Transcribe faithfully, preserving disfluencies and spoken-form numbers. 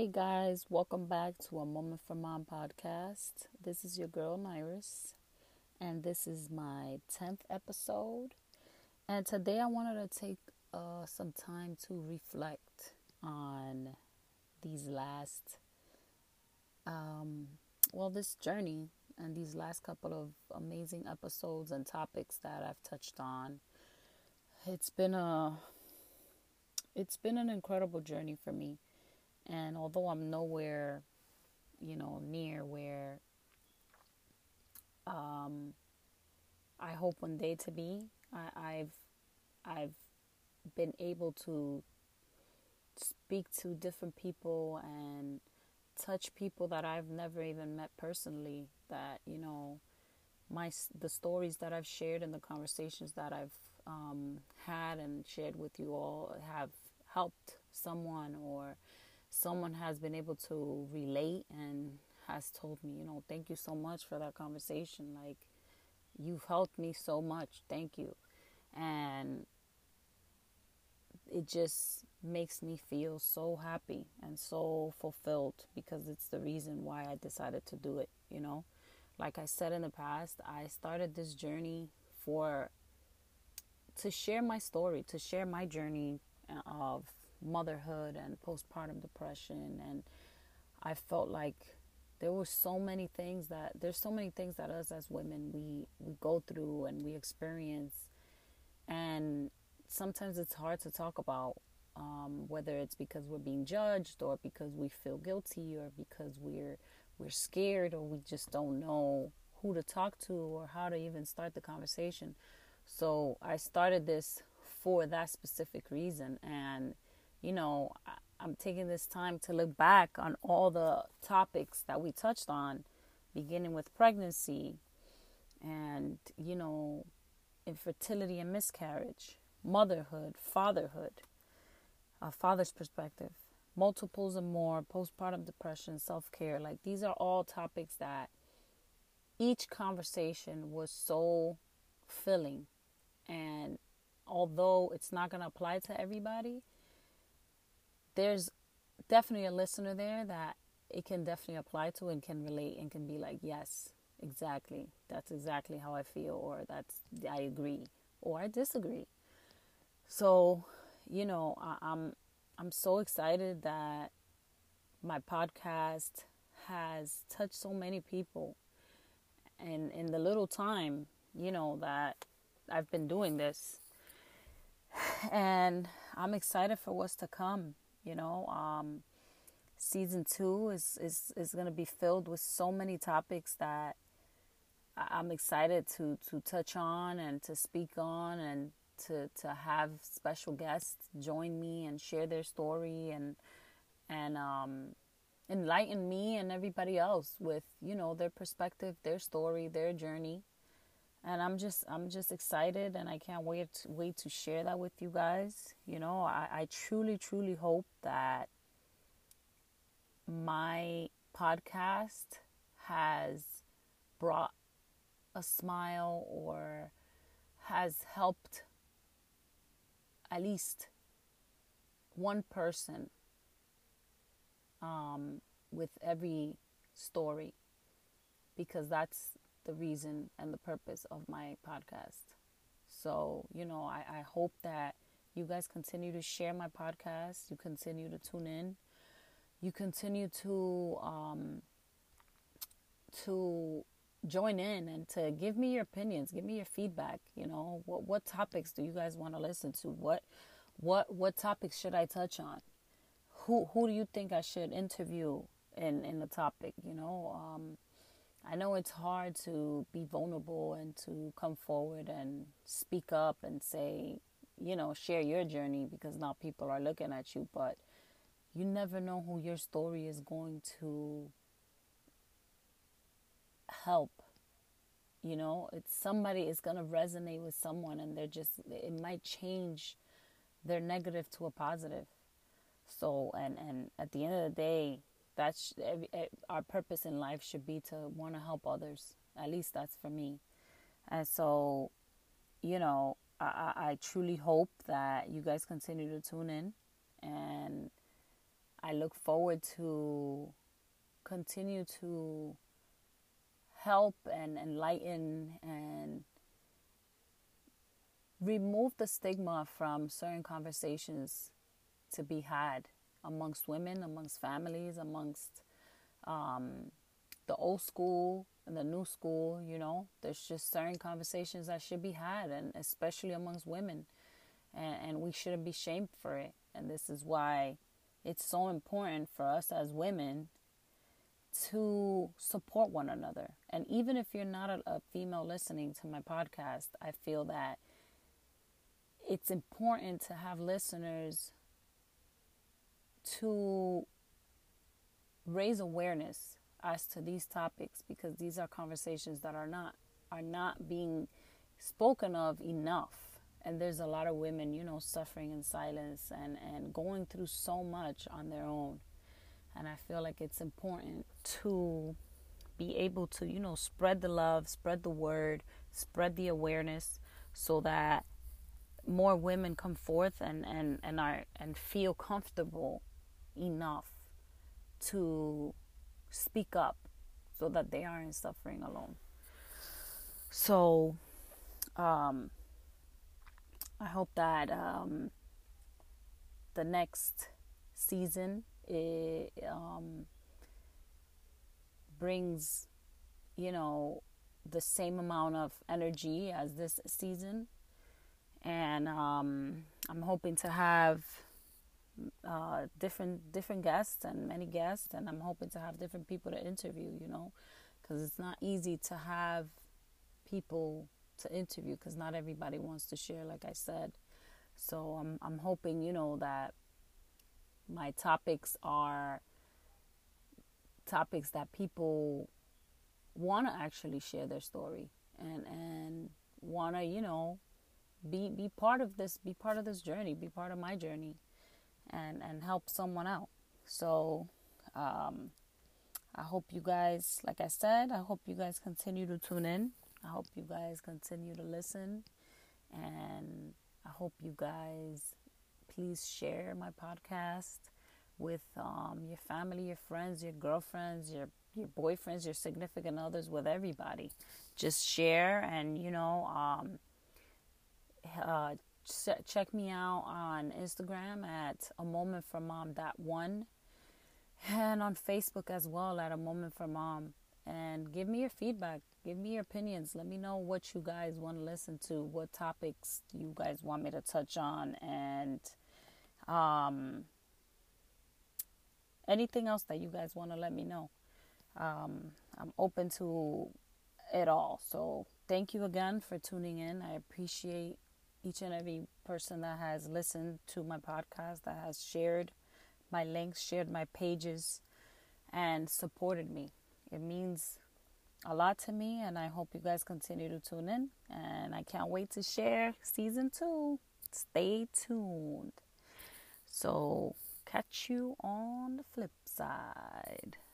Hey guys, welcome back to a Moment for Mom podcast. This is your girl Nyriss, and this is my tenth episode. And today I wanted to take uh, some time to reflect on these last, um, well, this journey and these last couple of amazing episodes and topics that I've touched on. It's been a, it's been an incredible journey for me. And although I'm nowhere, you know, near where um, I hope one day to be, I, I've I've been able to speak to different people and touch people that I've never even met personally. That, you know, my the stories that I've shared and the conversations that I've um, had and shared with you all have helped someone, or someone has been able to relate and has told me, you know, thank you so much for that conversation. Like, you've helped me so much. Thank you. And it just makes me feel so happy and so fulfilled, because it's the reason why I decided to do it. You know, like I said in the past, I started this journey for, to share my story, to share my journey of motherhood and postpartum depression. And I felt like there were so many things that there's so many things that us as women we we go through and we experience, and sometimes it's hard to talk about, um, whether it's because we're being judged, or because we feel guilty, or because we're we're scared, or we just don't know who to talk to or how to even start the conversation. So I started this for that specific reason. And you know, I'm taking this time to look back on all the topics that we touched on, beginning with pregnancy and, you know, infertility and miscarriage, motherhood, fatherhood, a father's perspective, multiples and more, postpartum depression, self-care. Like, these are all topics that each conversation was so filling. And although it's not going to apply to everybody, there's definitely a listener there that it can definitely apply to and can relate and can be like, yes, exactly. That's exactly how I feel, or that's, I agree, or I disagree. So, you know, I, I'm, I'm so excited that my podcast has touched so many people. And in the little time, you know, that I've been doing this, and I'm excited for what's to come. You know, um, season two is, is, is going to be filled with so many topics that I'm excited to, to touch on and to speak on, and to, to have special guests join me and share their story, and, and, um, enlighten me and everybody else with, you know, their perspective, their story, their journey. And I'm just, I'm just excited, and I can't wait, to, wait to share that with you guys. You know, I, I truly, truly hope that my podcast has brought a smile, or has helped at least one person, um, with every story, because that's the reason and the purpose of my podcast. So, you know, I, I hope that you guys continue to share my podcast, you continue to tune in, you continue to um to join in and to give me your opinions, give me your feedback. You know, what what topics do you guys want to listen to? What what what topics should I touch on? Who who do you think I should interview in, in the topic? You know, um I know it's hard to be vulnerable and to come forward and speak up and say, you know, share your journey, because now people are looking at you, but you never know who your story is going to help. You know, it's somebody is going to resonate with someone, and they're just, it might change their negative to a positive. So, and, and at the end of the day, that's our purpose in life, should be to want to help others. At least that's for me. And so, you know, I, I truly hope that you guys continue to tune in, and I look forward to continue to help and enlighten and remove the stigma from certain conversations to be had amongst women, amongst families, amongst um, the old school and the new school. You know, there's just certain conversations that should be had, and especially amongst women, and, and we shouldn't be shamed for it. And this is why it's so important for us as women to support one another. And even if you're not a, a female listening to my podcast, I feel that it's important to have listeners to raise awareness as to these topics, because these are conversations that are not are not being spoken of enough. And there's a lot of women, you know, suffering in silence and, and going through so much on their own. And I feel like it's important to be able to, you know, spread the love, spread the word, spread the awareness, so that more women come forth and, and, and are and feel comfortable enough to speak up, so that they aren't suffering alone. So um, I hope that um, the next season it, um, brings, you know, the same amount of energy as this season. And um, I'm hoping to have uh, different different guests and many guests, and I'm hoping to have different people to interview, you know, because it's not easy to have people to interview, because not everybody wants to share, like I said. So I'm I'm hoping, you know, that my topics are topics that people want to actually share their story and and want to, you know, Be be part of this, be part of this journey, be part of my journey, and, and help someone out. So um, I hope you guys, like I said, I hope you guys continue to tune in. I hope you guys continue to listen. And I hope you guys please share my podcast with um, your family, your friends, your girlfriends, your your boyfriends, your significant others, with everybody. Just share, and, you know, um, Uh, ch- check me out on Instagram at a moment for mom dot one, and on Facebook as well at a moment for mom. And give me your feedback, give me your opinions. Let me know what you guys want to listen to, what topics you guys want me to touch on, and um, anything else that you guys want to let me know. Um, I'm open to it all. So thank you again for tuning in. I appreciate each and every person that has listened to my podcast, that has shared my links, shared my pages, and supported me. It means a lot to me, and I hope you guys continue to tune in. And I can't wait to share season two. Stay tuned. So catch you on the flip side.